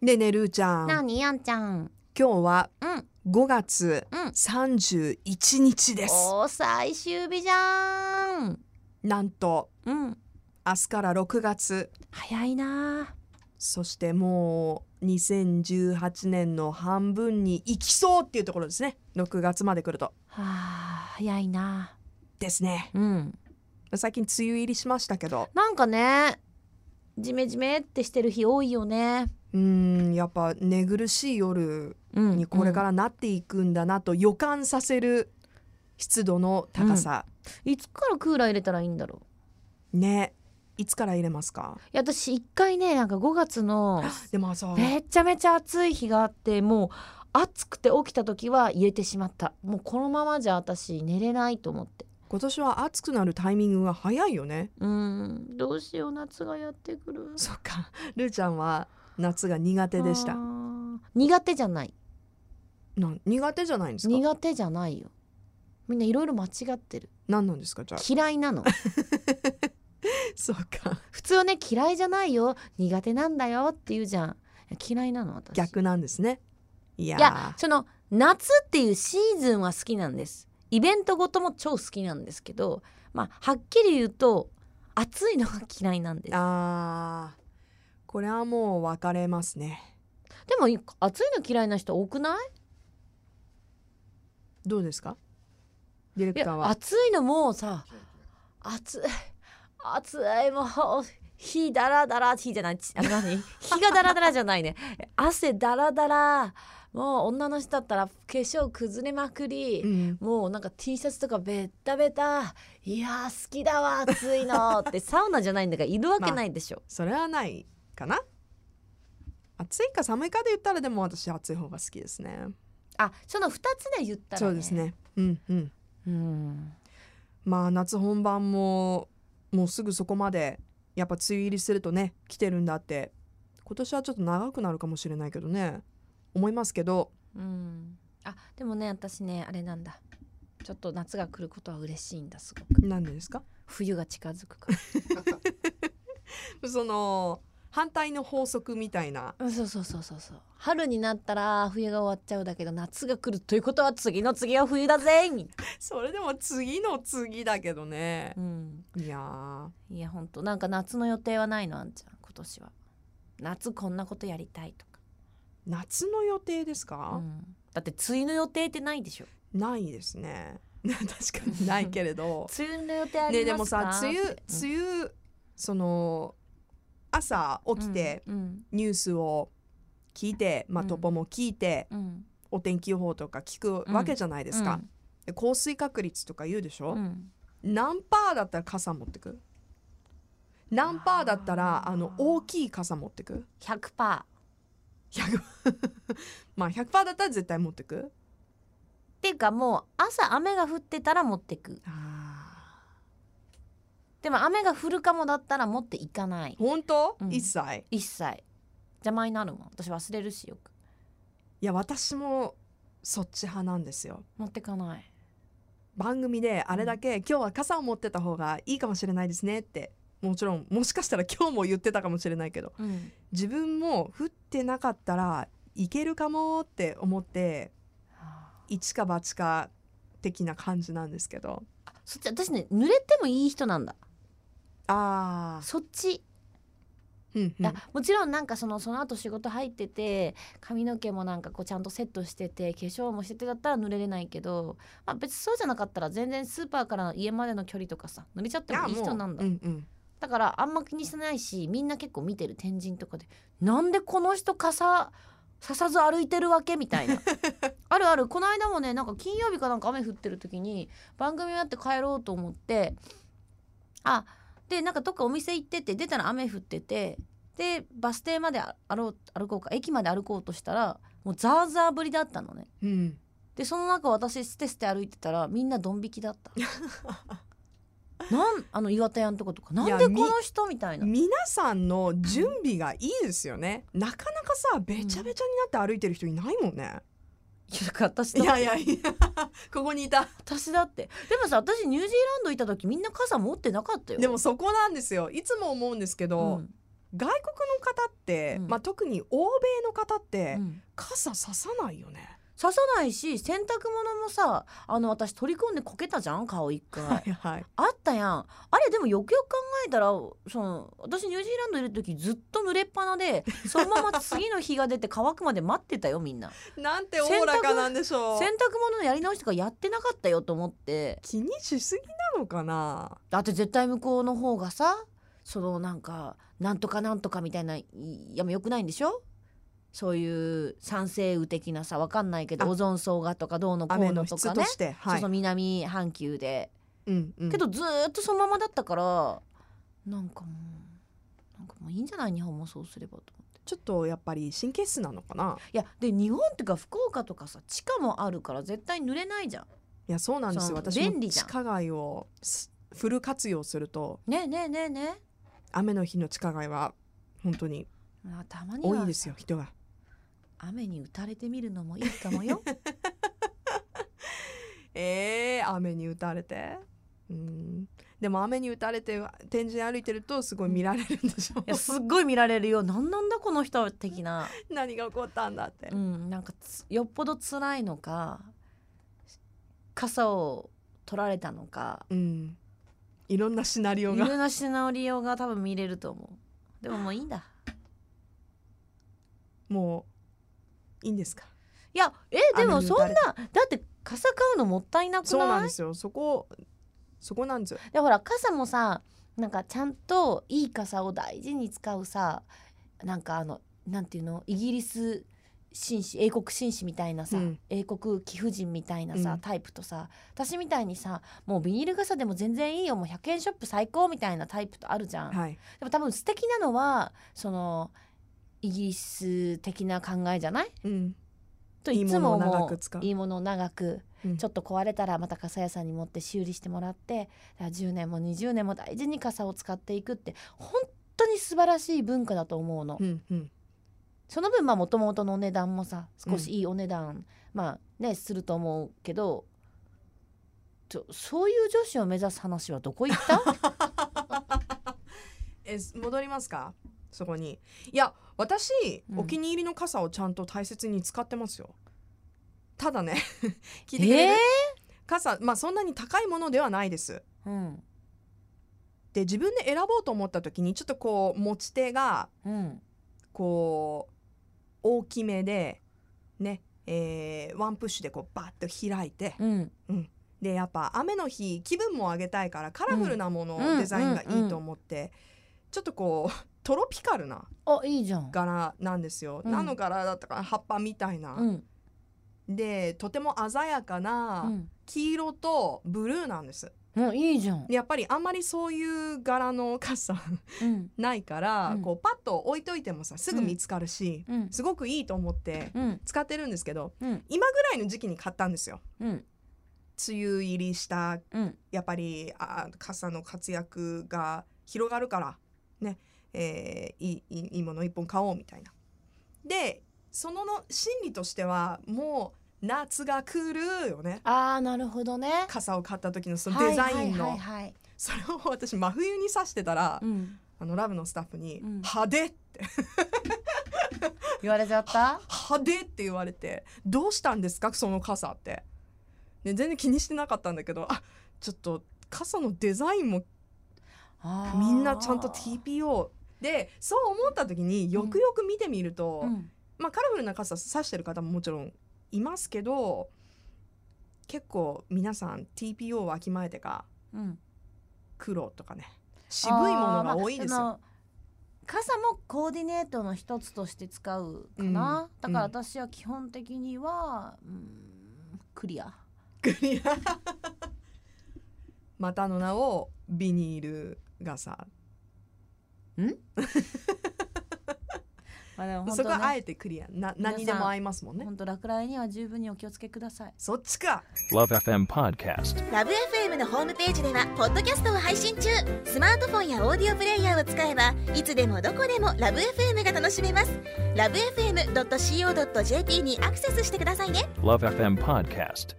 ねえねえルーちゃん。なにやんちゃん。今日は5月31日です。おー、最終日じゃん。なんと、明日から6月。早いな。そしてもう2018年の半分に行きそうっていうところですね。6月まで来ると。早いな。ですね。最近梅雨入りしましたけど。なんかね、ジメジメってしてる日多いよね。やっぱ寝苦しい夜にこれからなっていくんだなと予感させる湿度の高さ、いつからクーラー入れたらいいんだろうね。いつから入れますか？いや、私一回ね、なんか5月のでもさ、めちゃめちゃ暑い日があって、もう暑くて起きた時は入れてしまった。もうこのままじゃ私寝れないと思って。今年は暑くなるタイミングが早いよね。どうしよう、夏がやってくる。そっか、ルーちゃんは夏が苦手でした。苦手じゃない。苦手じゃないんですか？苦手じゃないよ。みんないろいろ間違ってる。何なんですかじゃあ。嫌いなの。そうか。普通はね、嫌いじゃないよ、苦手なんだよって言うじゃん。嫌いなの私。逆なんですね。いや、その夏っていうシーズンは好きなんです。イベントごとも超好きなんですけど、はっきり言うと暑いのが嫌いなんです。これはもう分かれますね。でも暑いの嫌いな人多くない？どうですか？ディレクターは。いや、暑いのもさ、暑いもう日だらだら、日じゃない日がだらだらじゃないね。汗だらだら、もう女の人だったら化粧崩れまくり、もうなんか T シャツとかベッタベタ、いや好きだわ暑いのってサウナじゃないんだからいるわけないでしょ。それはない。かな。暑いか寒いかで言ったら、でも私暑い方が好きですね。その2つで言ったらね。そうですね。夏本番もうすぐそこまで、やっぱ梅雨入りするとね、来てるんだって。今年はちょっと長くなるかもしれないけどね、思いますけど。でもね、私ね、あれなんだ、ちょっと夏が来ることは嬉しいんだ、すごく。なんでですか？冬が近づくからその反対の法則みたいな。そう、春になったら冬が終わっちゃうだけど、夏が来るということは次の次は冬だぜ。それでも次の次だけどね。いやほんと、なんか夏の予定はないの？あんちゃん今年は夏こんなことやりたいとか。夏の予定ですか？だって梅雨の予定ってないでしょ。ないですね確かにないけれど梅雨の予定ありますか？ね、でもさ、梅雨その朝起きてニュースを聞いて、トポも聞いて、お天気予報とか聞くわけじゃないですか。降水確率とか言うでしょ。何パーだったら傘持ってく？何パーだったら大きい傘持ってく？ 100%。 100% だったら絶対持ってくっていうか、もう朝雨が降ってたら持ってく。でも雨が降るかもだったら持っていかない。本当？一切邪魔になるもん。私忘れるしよく。いや、私もそっち派なんですよ。持ってかない。番組であれだけ、今日は傘を持ってた方がいいかもしれないですねって、もちろんもしかしたら今日も言ってたかもしれないけど、自分も降ってなかったらいけるかもって思って、一か八か的な感じなんですけど。そっち私ね、濡れてもいい人なんだ。そっち、もちろんなんかその後仕事入ってて、髪の毛もなんかこうちゃんとセットしてて、化粧もしててだったら濡れれないけど、別にそうじゃなかったら全然スーパーから家までの距離とかさ、濡れちゃってもいい人なんだ。だからあんま気にしてないし、みんな結構見てる、天神とかでなんでこの人傘ささず歩いてるわけみたいなあるある。この間もね、なんか金曜日かなんか雨降ってる時に番組やって帰ろうと思って、でなんかどっかお店行ってて、出たら雨降ってて、でバス停まで歩こうか駅まで歩こうとしたら、もうザーザー降りだったのね。でその中私ステステ歩いてたら、みんなドン引きだった岩田屋のとことか、なんでこの人みたいな。皆さんの準備がいいですよね。なかなかさ、べちゃべちゃになって歩いてる人いないもんね。いやここにいた私だって。でもさ、私ニュージーランドいた時みんな傘持ってなかったよ。でもそこなんですよ。いつも思うんですけど、外国の方って、うん、まあ、特に欧米の方って、うん、傘ささないよね。ささないし、洗濯物もさ、私取り込んでこけたじゃん、顔一回、はいはい、あったやん。あれでもよくよく考えたら、その私ニュージーランドいる時ずっと濡れっぱなで、そのまま次の日が出て乾くまで待ってたよみんな。なんておおらかなんでしょう。洗濯物のやり直しとかやってなかったよと思って。気にしすぎなのかな。だって絶対向こうの方がさ、そのなんかなんとかなんとかみたいな、いやもうよくないんでしょ、そういう酸性雨的なさ、わかんないけどオゾン層がとかどうのこうのとかね、はい、そう南半球で、うんうん、けどずっとそのままだったから、なんかもういいんじゃない、日本もそうすればと思って。ちょっとやっぱり神経質なのかな。いやで日本ってか福岡とかさ、地下もあるから絶対濡れないじゃん。いやそうなんですよ、私も地下街をフル活用するとね、雨の日の地下街は本当にたまには多いですよ、人が。雨に打たれてみるのもいいかもよ。雨に打たれて、でも雨に打たれて天神歩いてるとすごい見られるんでしょ。いやすっごい見られるよ。なんだこの人的な。何が起こったんだって、なんかよっぽど辛いのか、傘を取られたのか、いろんなシナリオが多分見れると思う。でももういいんだ。もういいんですか。いやでもそんな、だって傘買うのもったいなくない？そうなんですよ、そこなんですよ。でほら傘もさ、なんかちゃんといい傘を大事に使うさ、なんかなんていうの、イギリス紳士、英国紳士みたいなさ、英国貴婦人みたいなさ、タイプとさ、私みたいにさ、もうビニール傘でも全然いいよ、もう100円ショップ最高みたいなタイプとあるじゃん、はい、でも多分素敵なのはそのイギリス的な考えじゃない、といつももういいものを長く、ちょっと壊れたらまた傘屋さんに持って修理してもらって、10年も20年も大事に傘を使っていくって本当に素晴らしい文化だと思うの、その分まあ元々のお値段もさ、少しいいお値段、まあねすると思うけど、そういう女子を目指す話はどこ行った？戻りますかそこに。いや私、お気に入りの傘をちゃんと大切に使ってますよ。ただね聞いてくれる？傘、まあ、そんなに高いものではないです、で自分で選ぼうと思った時にちょっとこう持ち手が、こう大きめでね、ワンプッシュでこうバッと開いて、でやっぱ雨の日気分も上げたいからカラフルなもの、デザインがいいと思って、ちょっとこうトロピカルな柄なんですよ。何の柄だったかな、葉っぱみたいな、でとても鮮やかな黄色とブルーなんです、いいじゃん。やっぱりあんまりそういう柄の傘ないから、こうパッと置いといてもさすぐ見つかるし、すごくいいと思って使ってるんですけど、今ぐらいの時期に買ったんですよ、梅雨入りした、やっぱり傘の活躍が広がるからね、いいもの1本買おうみたいな。でその心理としてはもう夏が来るよね。あーなるほどね。傘を買った時のそのデザインの、それを私真冬に差してたら、ラブのスタッフに派手って言われちゃった。派手って言われて、どうしたんですかその傘って、ね、全然気にしてなかったんだけど、あちょっと傘のデザインもみんなちゃんと TPOで、そう思った時によくよく見てみると、まあ、カラフルな傘差してる方ももちろんいますけど、結構皆さん TPO わきまえてか、黒とかね渋いものが多いですよ、傘もコーディネートの一つとして使うかな、だから私は基本的には、クリアまたの名をビニール傘そこはあえてクリアな、何でも合いますもんね。本当落雷には十分にお気をつけください。そっちか。 LoveFM Podcast。 LoveFM のホームページではポッドキャストを配信中。スマートフォンやオーディオプレイヤーを使えばいつでもどこでも LoveFM が楽しめます。 LoveFM.co.jp にアクセスしてくださいね。 LoveFM Podcast。